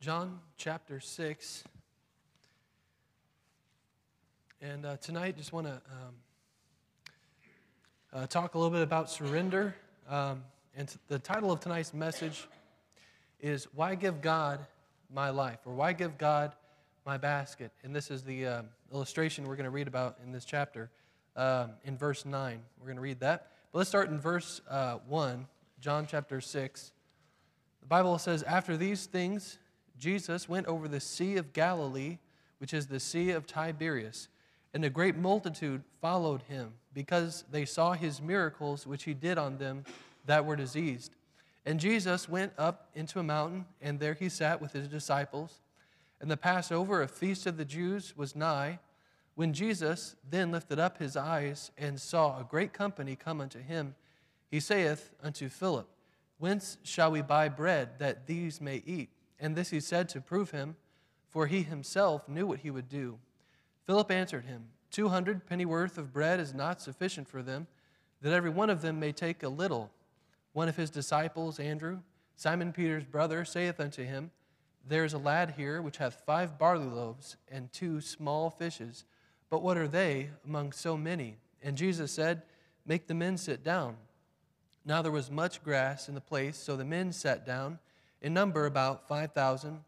John chapter 6. And tonight, just want to talk a little bit about surrender. And the title of tonight's message is, Why Give God My Life? Or Why Give God My Basket? And this is the illustration we're going to read about in this chapter, in verse 9. We're going to read that. But let's start in verse 1, John chapter 6. The Bible says, After these things, Jesus went over the Sea of Galilee, which is the Sea of Tiberias. And a great multitude followed him, because they saw his miracles which he did on them that were diseased. And Jesus went up into a mountain, and there he sat with his disciples. And the Passover, a feast of the Jews, was nigh. When Jesus then lifted up his eyes and saw a great company come unto him, he saith unto Philip, Whence shall we buy bread that these may eat? And this he said to prove him, for he himself knew what he would do. Philip answered him, 200 pennyworth of bread is not sufficient for them, that every one of them may take a little. One of his disciples, Andrew, Simon Peter's brother, saith unto him, There is a lad here which hath 5 barley loaves and 2 small fishes, but what are they among so many? And Jesus said, Make the men sit down. Now there was much grass in the place, so the men sat down, in number about 5,000.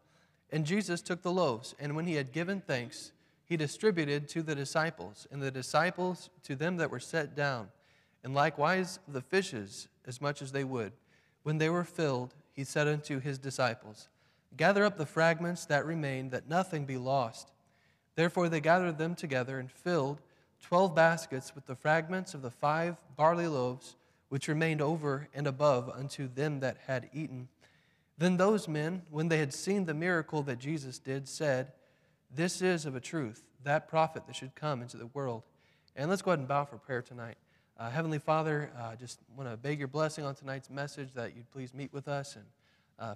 And Jesus took the loaves, and when he had given thanks, he distributed to the disciples, and the disciples to them that were set down, and likewise the fishes, as much as they would. When they were filled, he said unto his disciples, Gather up the fragments that remain, that nothing be lost. Therefore they gathered them together, and filled 12 baskets with the fragments of the 5 barley loaves, which remained over and above unto them that had eaten. Then those men, when they had seen the miracle that Jesus did, said, This is of a truth, that prophet that should come into the world. And let's go ahead and bow for prayer tonight. Heavenly Father, I just want to beg your blessing on tonight's message, that you'd please meet with us and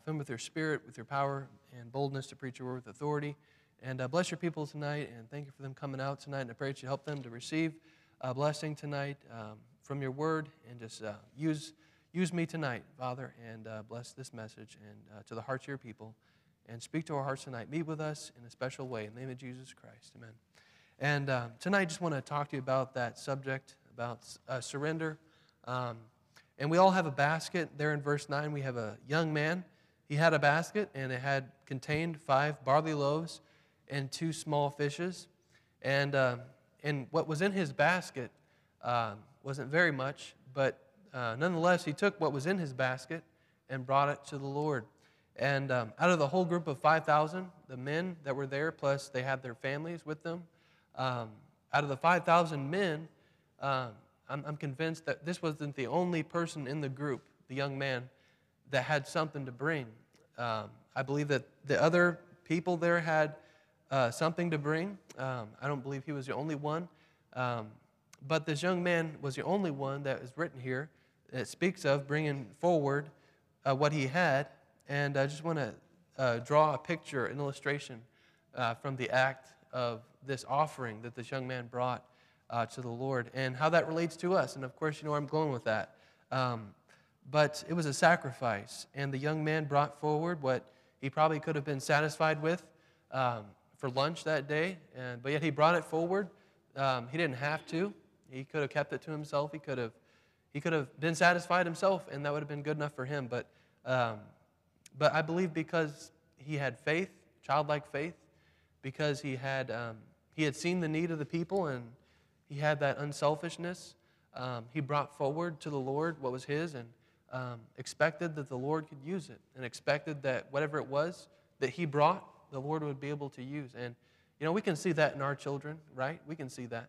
fill with your spirit, with your power and boldness to preach your word with authority. And bless your people tonight, and thank you for them coming out tonight. And I pray that you help them to receive a blessing tonight from your word, and just use me tonight, Father, and bless this message and to the hearts of your people. And speak to our hearts tonight. Meet with us in a special way. In the name of Jesus Christ. Amen. And tonight I just want to talk to you about that subject, about surrender. And we all have a basket. There in verse 9, we have a young man. He had a basket, and it had contained 5 barley loaves and 2 small fishes. And what was in his basket wasn't very much, but nonetheless, he took what was in his basket and brought it to the Lord. And out of the whole group of 5,000, the men that were there, plus they had their families with them, out of the 5,000 men, I'm convinced that this wasn't the only person in the group, the young man, that had something to bring. I believe that the other people there had something to bring. I don't believe he was the only one. But this young man was the only one that is written here that speaks of bringing forward what he had. And I just want to draw a picture, an illustration from the act of this offering that this young man brought to the Lord, and how that relates to us. And of course, you know where I'm going with that. But it was a sacrifice, and the young man brought forward what he probably could have been satisfied with for lunch that day, but yet he brought it forward. He didn't have to. He could have kept it to himself. He could have been satisfied himself, and that would have been good enough for him. But I believe because he had faith, childlike faith, because he had seen the need of the people, and he had that unselfishness, he brought forward to the Lord what was his, and expected that the Lord could use it, and expected that whatever it was that he brought, the Lord would be able to use. And you know, we can see that in our children, right? We can see that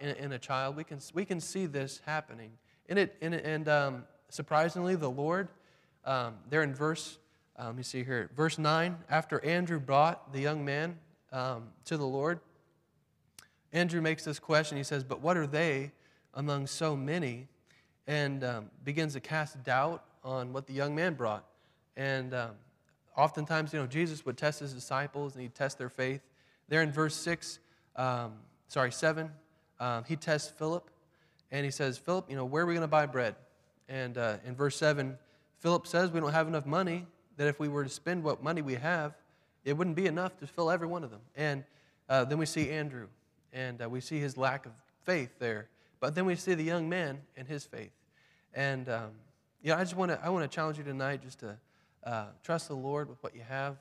in a child. We can see this happening, and surprisingly, the Lord. There in verse Let me see here. Verse 9, after Andrew brought the young man to the Lord, Andrew makes this question. He says, but what are they among so many? And begins to cast doubt on what the young man brought. And oftentimes, Jesus would test his disciples and he'd test their faith. There in verse 7, he tests Philip. And he says, Philip, where are we going to buy bread? And in verse 7, Philip says we don't have enough money, that if we were to spend what money we have, it wouldn't be enough to fill every one of them. And then we see Andrew, and we see his lack of faith there. But then we see the young man and his faith. And I want to challenge you tonight just to trust the Lord with what you have.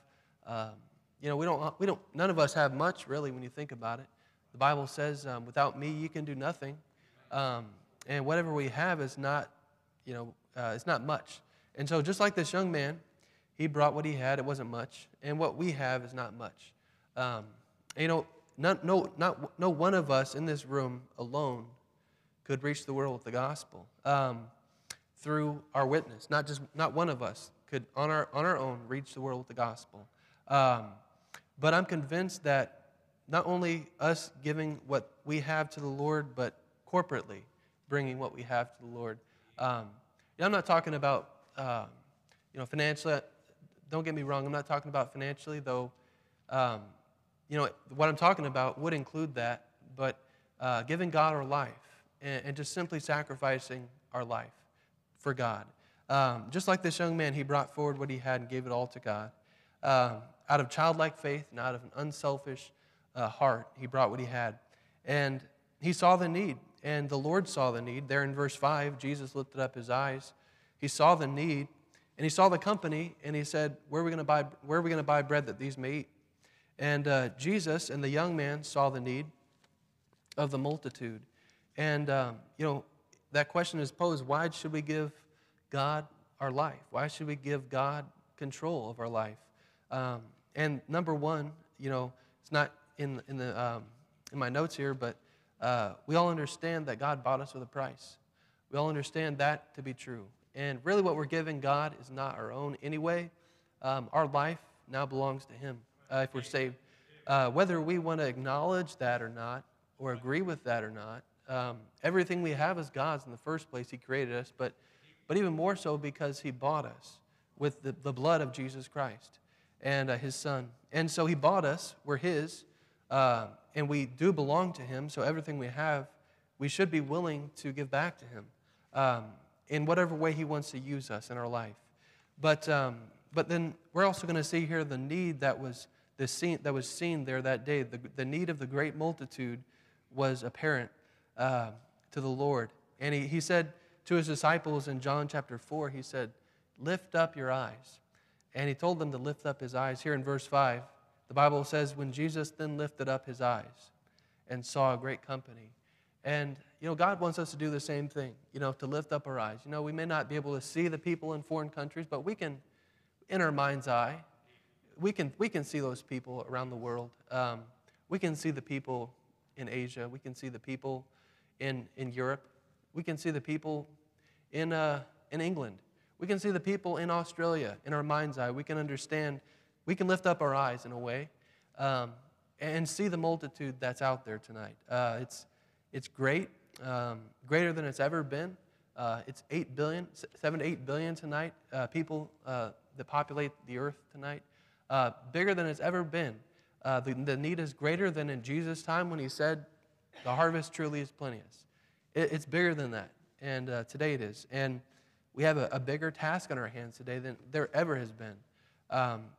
None of us have much really when you think about it. The Bible says, without me you can do nothing. And whatever we have is not, it's not much. And so just like this young man, he brought what he had. It wasn't much. And what we have is not much. No one of us in this room alone could reach the world with the gospel through our witness. Not one of us could on our own reach the world with the gospel. But I'm convinced that not only us giving what we have to the Lord, but corporately bringing what we have to the Lord. I'm not talking about, financially. Don't get me wrong. I'm not talking about financially, though. What I'm talking about would include that, but giving God our life and just simply sacrificing our life for God. Just like this young man, he brought forward what he had and gave it all to God. Out of childlike faith and out of an unselfish heart, he brought what he had. And he saw the need, and the Lord saw the need. There in verse 5, Jesus lifted up his eyes. He saw the need. And he saw the company, and he said, where are we going to buy bread that these may eat? And Jesus and the young man saw the need of the multitude. And, that question is posed, why should we give God our life? Why should we give God control of our life? And number one, it's not in my notes here, but we all understand that God bought us with a price. We all understand that to be true. And really what we're giving God is not our own anyway. Our life now belongs to Him if we're saved. Whether we want to acknowledge that or not, or agree with that or not, everything we have is God's in the first place. He created us, but even more so because He bought us with the blood of Jesus Christ and His Son. And so He bought us, we're His, and we do belong to Him, so everything we have, we should be willing to give back to Him. In whatever way He wants to use us in our life. But then we're also going to see here the need that was seen there that day. The need of the great multitude was apparent to the Lord. And he said to His disciples in John chapter 4, He said, lift up your eyes. And He told them to lift up His eyes. Here in verse 5, the Bible says, when Jesus then lifted up His eyes and saw a great company. And, God wants us to do the same thing, to lift up our eyes. We may not be able to see the people in foreign countries, but we can, in our mind's eye, we can see those people around the world. We can see the people in Asia. We can see the people in Europe. We can see the people in England. We can see the people in Australia in our mind's eye. We can understand. We can lift up our eyes in a way and see the multitude that's out there tonight. It's great, greater than it's ever been. It's 8 billion, 7 to 8 billion tonight, people that populate the earth tonight, bigger than it's ever been. The need is greater than in Jesus' time when He said, the harvest truly is plenteous. It's bigger than that, and today it is. And we have a bigger task on our hands today than there ever has been.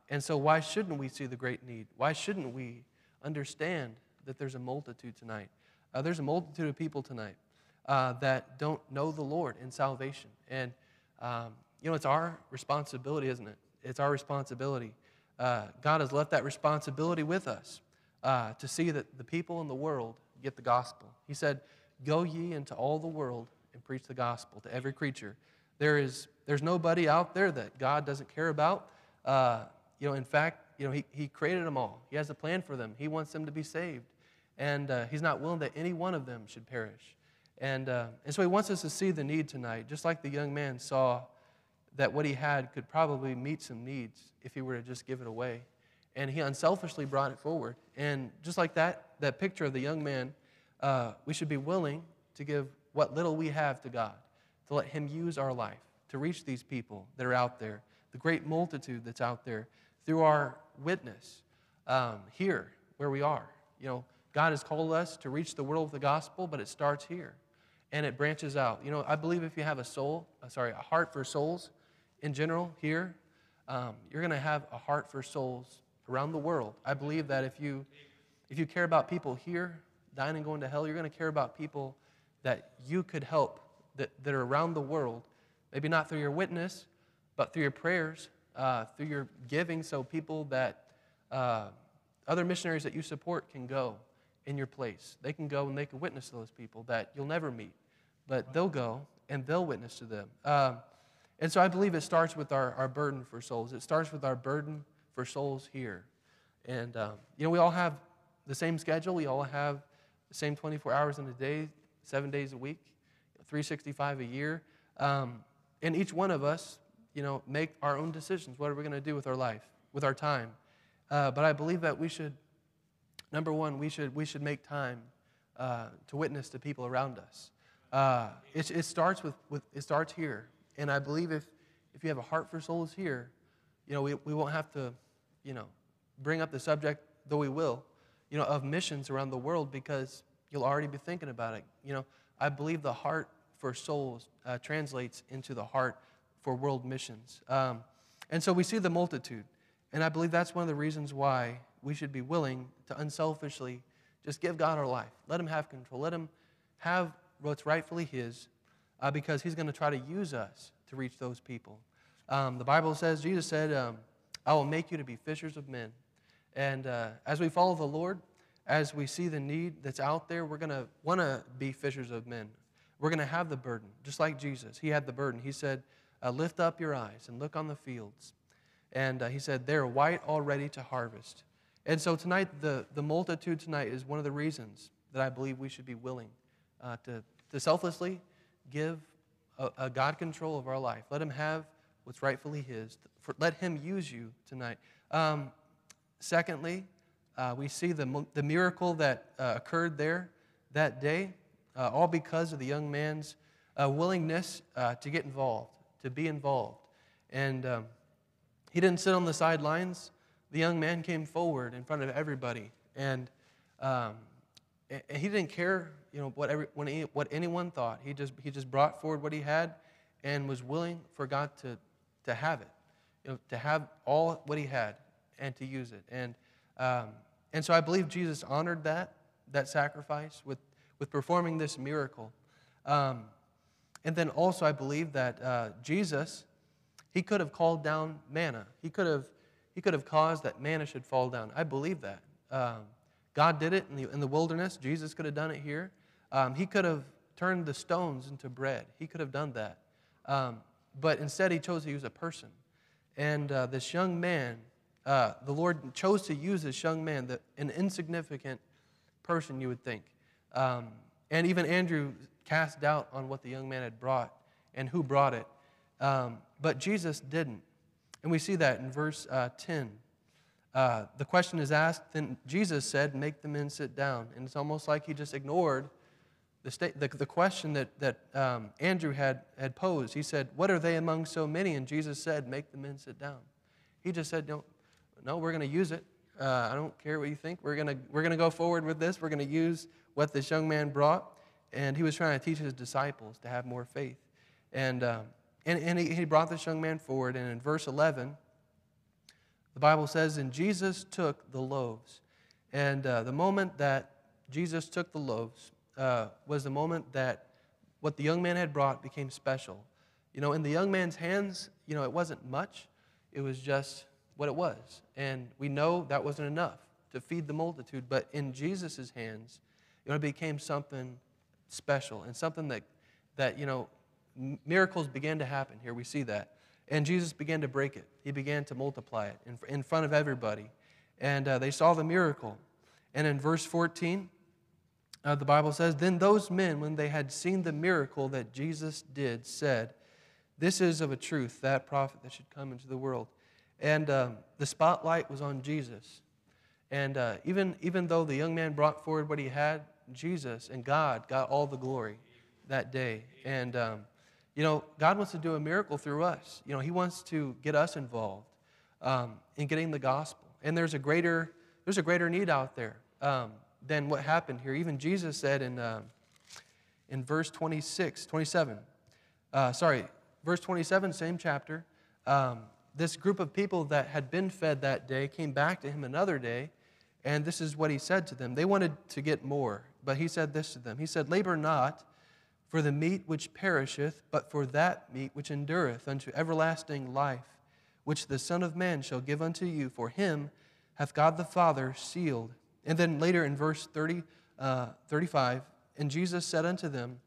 And so why shouldn't we see the great need? Why shouldn't we understand that there's a multitude tonight? There's a multitude of people tonight that don't know the Lord in salvation. And, it's our responsibility, isn't it? It's our responsibility. God has left that responsibility with us to see that the people in the world get the gospel. He said, go ye into all the world and preach the gospel to every creature. There's nobody out there that God doesn't care about. In fact, He created them all. He has a plan for them. He wants them to be saved. And He's not willing that any one of them should perish. And so He wants us to see the need tonight, just like the young man saw that what he had could probably meet some needs if he were to just give it away. And he unselfishly brought it forward. And just like that picture of the young man, we should be willing to give what little we have to God, to let him use our life, to reach these people that are out there, the great multitude that's out there, through our witness here where we are. You know, God has called us to reach the world with the gospel, but it starts here, and it branches out. You know, I believe if you have a heart for souls in general here, you're going to have a heart for souls around the world. I believe that if you care about people here, dying and going to hell, you're going to care about people that you could help that are around the world, maybe not through your witness, but through your prayers, through your giving, so people that other missionaries that you support can go in your place. They can go and they can witness to those people that you'll never meet, but they'll go and they'll witness to them. And so I believe it starts with our burden for souls. It starts with our burden for souls here. And, you know, we all have the same schedule. We all have the same 24 hours in a day, 7 days a week, 365 a year. And each one of us, you know, make our own decisions. What are we going to do with our life, with our time? But I believe that we should, number one, we should make time to witness to people around us. It starts here, and I believe if you have a heart for souls here, you know, we won't have to, you know, bring up the subject, though we will, you know, of missions around the world, because you'll already be thinking about it. You know, I believe the heart for souls translates into the heart for world missions. And so we see the multitude. And I believe that's one of the reasons why we should be willing to unselfishly just give God our life. Let him have control. Let him have what's rightfully his, because he's going to try to use us to reach those people. The Bible says, Jesus said, I will make you to be fishers of men. And as we follow the Lord, as we see the need that's out there, we're going to want to be fishers of men. We're going to have the burden, just like Jesus. He had the burden. He said, lift up your eyes and look on the fields. And he said, they're white already to harvest. And so tonight, the multitude tonight is one of the reasons that I believe we should be willing to selflessly give a God control of our life. Let him have what's rightfully his. Let him use you tonight. Secondly, we see the miracle that occurred there that day, all because of the young man's willingness to get involved, to be involved. And he didn't sit on the sidelines. The young man came forward in front of everybody, and he didn't care, you know, what anyone thought. He just brought forward what he had, and was willing for God to have it, you know, to have all what he had and to use it. And so I believe Jesus honored that sacrifice with performing this miracle. And then also I believe that Jesus, he could have called down manna. He could have caused that manna should fall down. I believe that. God did it in the wilderness. Jesus could have done it here. He could have turned the stones into bread. He could have done that. But instead he chose to use a person. And this young man, the Lord chose to use this young man, an insignificant person, you would think. And even Andrew cast doubt on what the young man had brought and who brought it. But Jesus didn't. And we see that in verse 10. The question is asked, then Jesus said, make the men sit down. And it's almost like he just ignored the question that Andrew had posed. He said, what are they among so many? And Jesus said, make the men sit down. He just said, no, we're going to use it. I don't care what you think. We're going to go forward with this. We're going to use what this young man brought. And he was trying to teach his disciples to have more faith. And he brought this young man forward. And in verse 11, the Bible says, and Jesus took the loaves. And the moment that Jesus took the loaves was the moment that what the young man had brought became special. You know, in the young man's hands, you know, it wasn't much. It was just what it was. And we know that wasn't enough to feed the multitude. But in Jesus' hands, you know, it became something special and something that you know, miracles began to happen here. We see that. And Jesus began to break it. He began to multiply it in front of everybody. And they saw the miracle. And in verse 14, the Bible says, then those men, when they had seen the miracle that Jesus did, said, This is of a truth, that prophet that should come into the world. And the spotlight was on Jesus. And even though the young man brought forward what he had, Jesus and God got all the glory that day. And, God wants to do a miracle through us. He wants to get us involved in getting the gospel. And there's a greater need out there than what happened here. Even Jesus said in verse 27, same chapter, this group of people that had been fed that day came back to him another day, and this is what he said to them. They wanted to get more, but he said this to them. He said, "Labor not for the meat which perisheth, but for that meat which endureth unto everlasting life, which the Son of Man shall give unto you. For him hath God the Father sealed." And then later in verse 35, "And Jesus said unto them,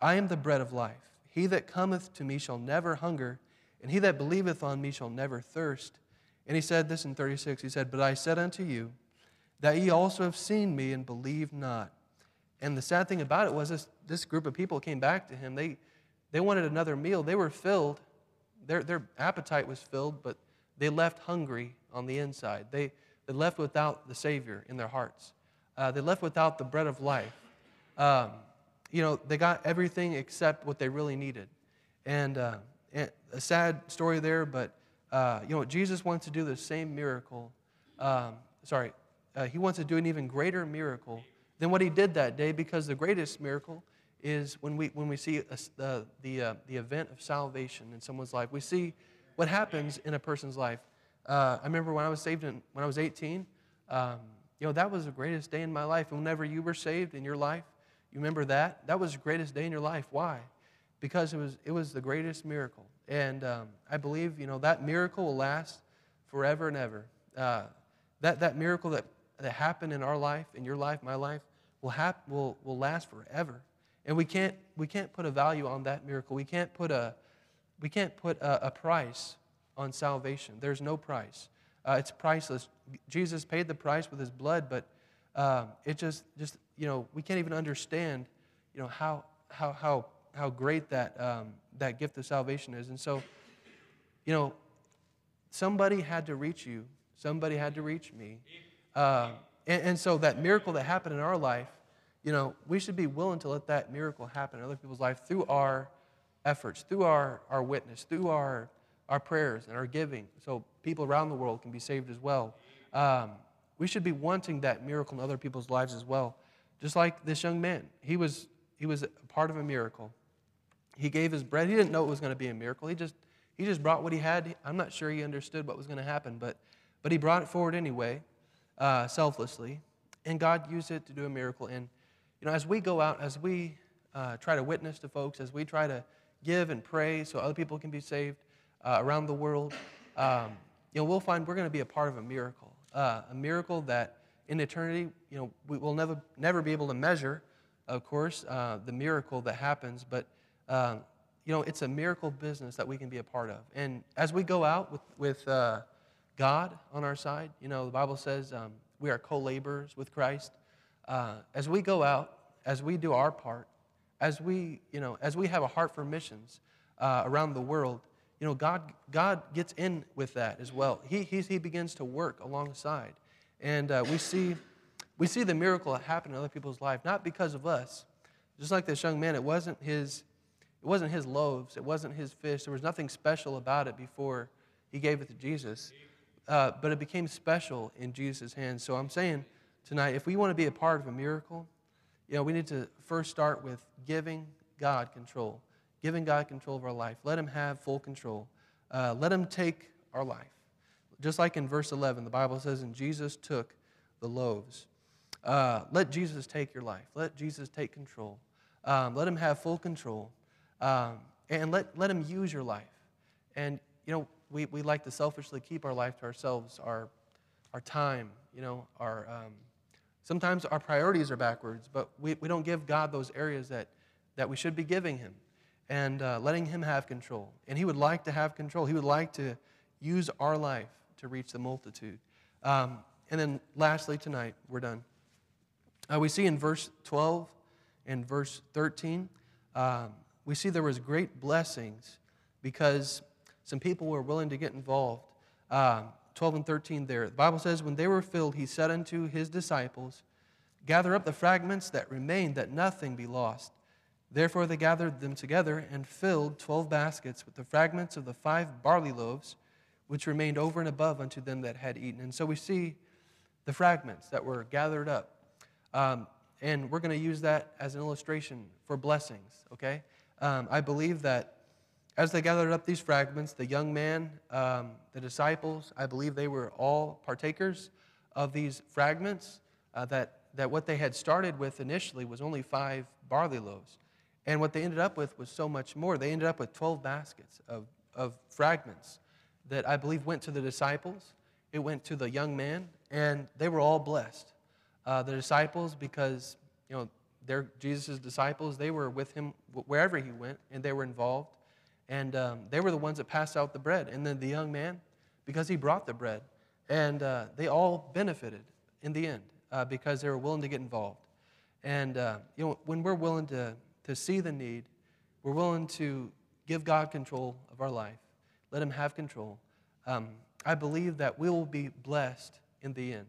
I am the bread of life. He that cometh to me shall never hunger, and he that believeth on me shall never thirst." And he said this in 36, he said, "But I said unto you, that ye also have seen me, and believe not." And the sad thing about it was this group of people came back to him. They wanted another meal. They were filled. Their appetite was filled, but they left hungry on the inside. They left without the Savior in their hearts. They left without the bread of life. They got everything except what they really needed. And a sad story there, but Jesus wants to do the same miracle. He wants to do an even greater miracle than what he did that day, because the greatest miracle is when we see the event of salvation in someone's life. We see what happens in a person's life. I remember when I was saved when I was 18. That was the greatest day in my life. And whenever you were saved in your life, you remember that? That was the greatest day in your life. Why? Because it was the greatest miracle. And I believe, that miracle will last forever and ever. That miracle that happened in our life, in your life, my life, will last forever. And we can't put a value on that miracle. We can't put a price on salvation. There's no price. It's priceless. Jesus paid the price with his blood, but it just we can't even understand, how great that gift of salvation is. And so, somebody had to reach you. Somebody had to reach me. And so that miracle that happened in our life, we should be willing to let that miracle happen in other people's life through our efforts, through our witness, through our prayers and our giving, so people around the world can be saved as well. We should be wanting that miracle in other people's lives as well. Just like this young man, he was a part of a miracle. He gave his bread. He didn't know it was going to be a miracle. He just brought what he had. I'm not sure he understood what was going to happen, but he brought it forward anyway, selflessly, and God used it to do a miracle. And as we go out, as we try to witness to folks, as we try to give and pray so other people can be saved around the world, we'll find we're going to be a part of a miracle that in eternity, we will never be able to measure, of course, the miracle that happens, but it's a miracle business that we can be a part of. And as we go out with God on our side, the Bible says we are co-laborers with Christ. As we go out, as we do our part, as we have a heart for missions around the world, God gets in with that as well. He begins to work alongside, and we see the miracle happen in other people's life, not because of us. Just like this young man, it wasn't his loaves, it wasn't his fish. There was nothing special about it before he gave it to Jesus. But it became special in Jesus' hands. So I'm saying tonight, if we want to be a part of a miracle, we need to first start with giving God control of our life. Let him have full control. Let him take our life. Just like in verse 11, the Bible says, "And Jesus took the loaves." Let Jesus take your life. Let Jesus take control. Let him have full control. And let him use your life. And, we like to selfishly keep our life to ourselves, our time, sometimes our priorities are backwards, but we don't give God those areas that we should be giving him and letting him have control. And he would like to have control. He would like to use our life to reach the multitude. And then lastly tonight, we're done. We see in verse 12 and verse 13, we see there was great blessings because some people were willing to get involved. 12 and 13 there. The Bible says, when they were filled, he said unto his disciples, gather up the fragments that remain, that nothing be lost. Therefore they gathered them together and filled 12 baskets with the fragments of the 5 barley loaves, which remained over and above unto them that had eaten. And so we see the fragments that were gathered up. And we're going to use that as an illustration for blessings, okay? I believe that as they gathered up these fragments, the young man, the disciples, I believe they were all partakers of these fragments, that what they had started with initially was only 5 barley loaves. And what they ended up with was so much more. They ended up with 12 baskets of fragments that I believe went to the disciples. It went to the young man, and they were all blessed. The disciples, because you know they're Jesus' disciples, they were with him wherever he went, and they were involved. And they were the ones that passed out the bread. And then the young man, because he brought the bread. And they all benefited in the end because they were willing to get involved. And you know, when we're willing to see the need, we're willing to give God control of our life, let him have control, I believe that we will be blessed in the end,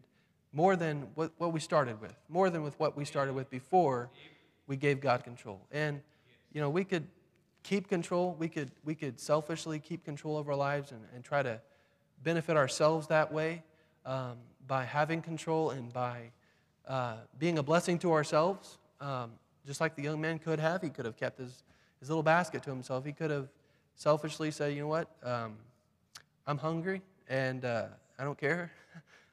more than what we started with, more than with what we started with before we gave God control. And, you know, we could keep control. We could selfishly keep control of our lives and try to benefit ourselves that way by having control and by being a blessing to ourselves, just like the young man could have. He could have kept his little basket to himself. He could have selfishly said, you know what, I'm hungry and I don't care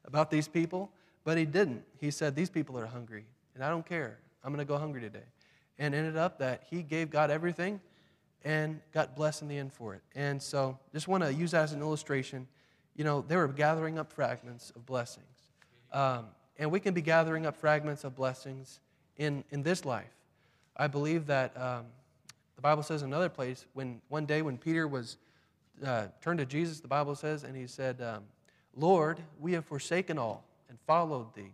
about these people. But he didn't. He said, these people are hungry, and I don't care. I'm going to go hungry today. And ended up that he gave God everything and got blessed in the end for it. And so just want to use that as an illustration. You know, they were gathering up fragments of blessings. And we can be gathering up fragments of blessings in this life. I believe that the Bible says in another place, when one day when Peter was turned to Jesus, the Bible says, and he said, Lord, we have forsaken all and followed thee.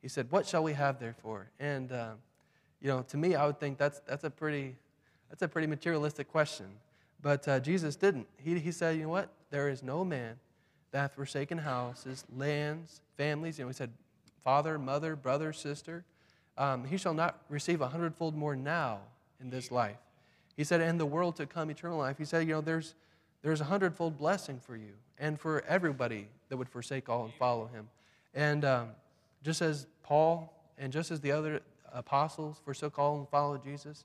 He said, what shall we have therefore? And, you know, to me, I would think that's a pretty materialistic question. But Jesus didn't. He said, you know what? There is no man that hath forsaken houses, lands, families. You know, he said, father, mother, brother, sister. He shall not receive 100-fold more now in this life. He said, and the world to come, eternal life. He said, you know, there's 100-fold blessing for you and for everybody that would forsake all and follow him. And just as Paul and just as the other apostles forsook all and followed Jesus,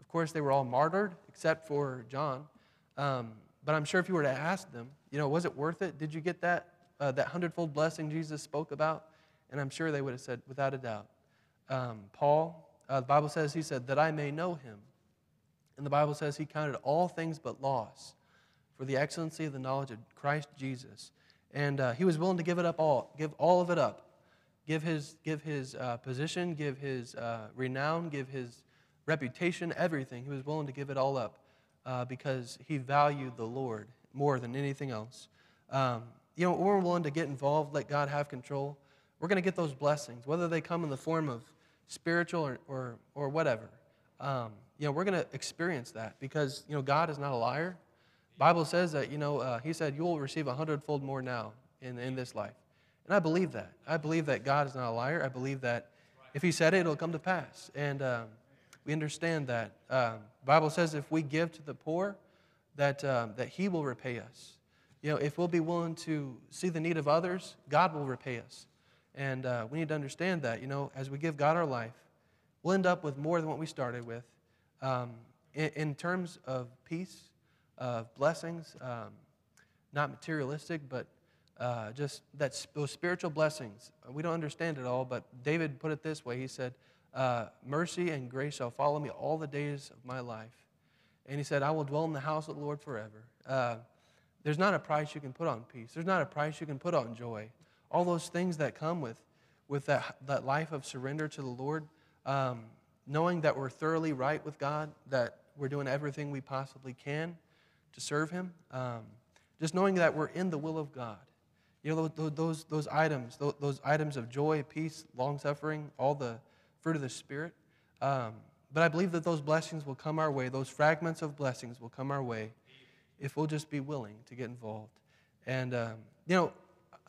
of course, they were all martyred except for John. But I'm sure if you were to ask them, you know, was it worth it? Did you get that 100-fold blessing Jesus spoke about? And I'm sure they would have said, without a doubt. Paul, the Bible says, he said, that I may know him. And the Bible says he counted all things but loss for the excellency of the knowledge of Christ Jesus. And he was willing to give it up all, give all of it up, give his position, give his renown, give his reputation, everything. He was willing to give it all up because he valued the Lord more than anything else. You know, we're willing to get involved, let God have control. We're going to get those blessings, whether they come in the form of spiritual or whatever. You know, we're going to experience that because, you know, God is not a liar. Bible says that, you know, he said, you will receive 100-fold more now in this life. And I believe that. I believe that God is not a liar. I believe that if he said it, it'll come to pass. And we understand that. The Bible says if we give to the poor, that he will repay us. You know, if we'll be willing to see the need of others, God will repay us. And we need to understand that, you know, as we give God our life, we'll end up with more than what we started with in terms of peace, of blessings, not materialistic, but just those spiritual blessings. We don't understand it all, but David put it this way. He said, mercy and grace shall follow me all the days of my life. And he said, I will dwell in the house of the Lord forever. There's not a price you can put on peace. There's not a price you can put on joy. All those things that come with that life of surrender to the Lord, knowing that we're thoroughly right with God, that we're doing everything we possibly can to serve him, just knowing that we're in the will of God. You know, those items of joy, peace, long-suffering, all the fruit of the Spirit. But I believe that those blessings will come our way. Those fragments of blessings will come our way if we'll just be willing to get involved. And,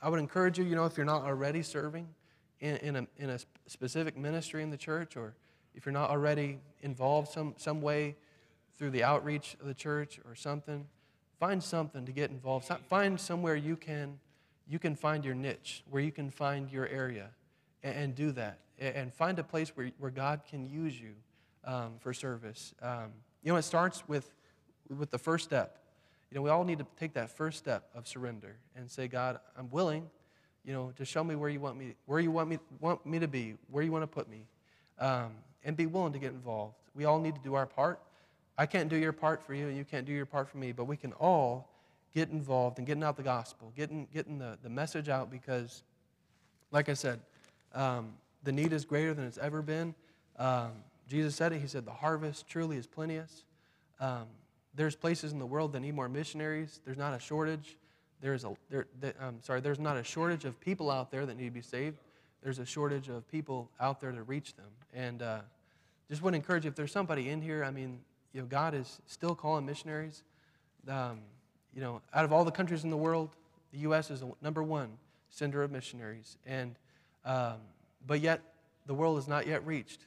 I would encourage you, if you're not already serving in a specific ministry in the church, or if you're not already involved some way through the outreach of the church or something, find something to get involved. Find somewhere you can find your niche, where you can find your area, and do that. And find a place where God can use you for service. It starts with the first step. We all need to take that first step of surrender and say, God, I'm willing, to show me where you want me to be, where you want to put me, and be willing to get involved. We all need to do our part. I can't do your part for you, and you can't do your part for me, but we can all get involved in getting out the gospel, getting the message out, because, like I said, the need is greater than it's ever been. Jesus said it. He said, the harvest truly is plenteous. There's places in the world that need more missionaries. There's not a shortage. There's not a shortage of people out there that need to be saved. There's a shortage of people out there to reach them. And just want to encourage you, if there's somebody in here, God is still calling missionaries. Out of all the countries in the world, the U.S. is the number one sender of missionaries. And but yet, the world is not yet reached.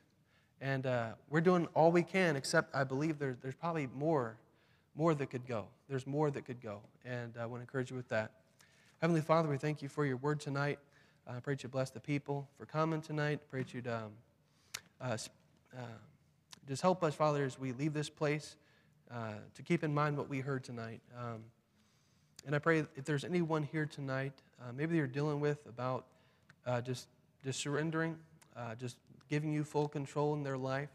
And we're doing all we can, except I believe there's probably more that could go. There's more that could go, and I want to encourage you with that. Heavenly Father, we thank you for your word tonight. I pray that you bless the people for coming tonight. I pray that you'd just help us, Father, as we leave this place to keep in mind what we heard tonight. And I pray if there's anyone here tonight, maybe you're dealing with about just surrendering, just giving you full control in their life.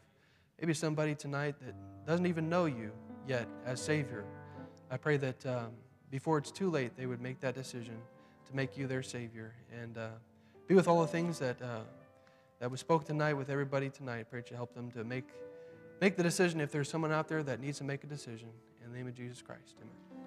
Maybe somebody tonight that doesn't even know you yet as Savior. I pray that before it's too late, they would make that decision to make you their Savior. And be with all the things that we spoke tonight with everybody tonight. I pray that you help them to make the decision if there's someone out there that needs to make a decision. In the name of Jesus Christ, amen.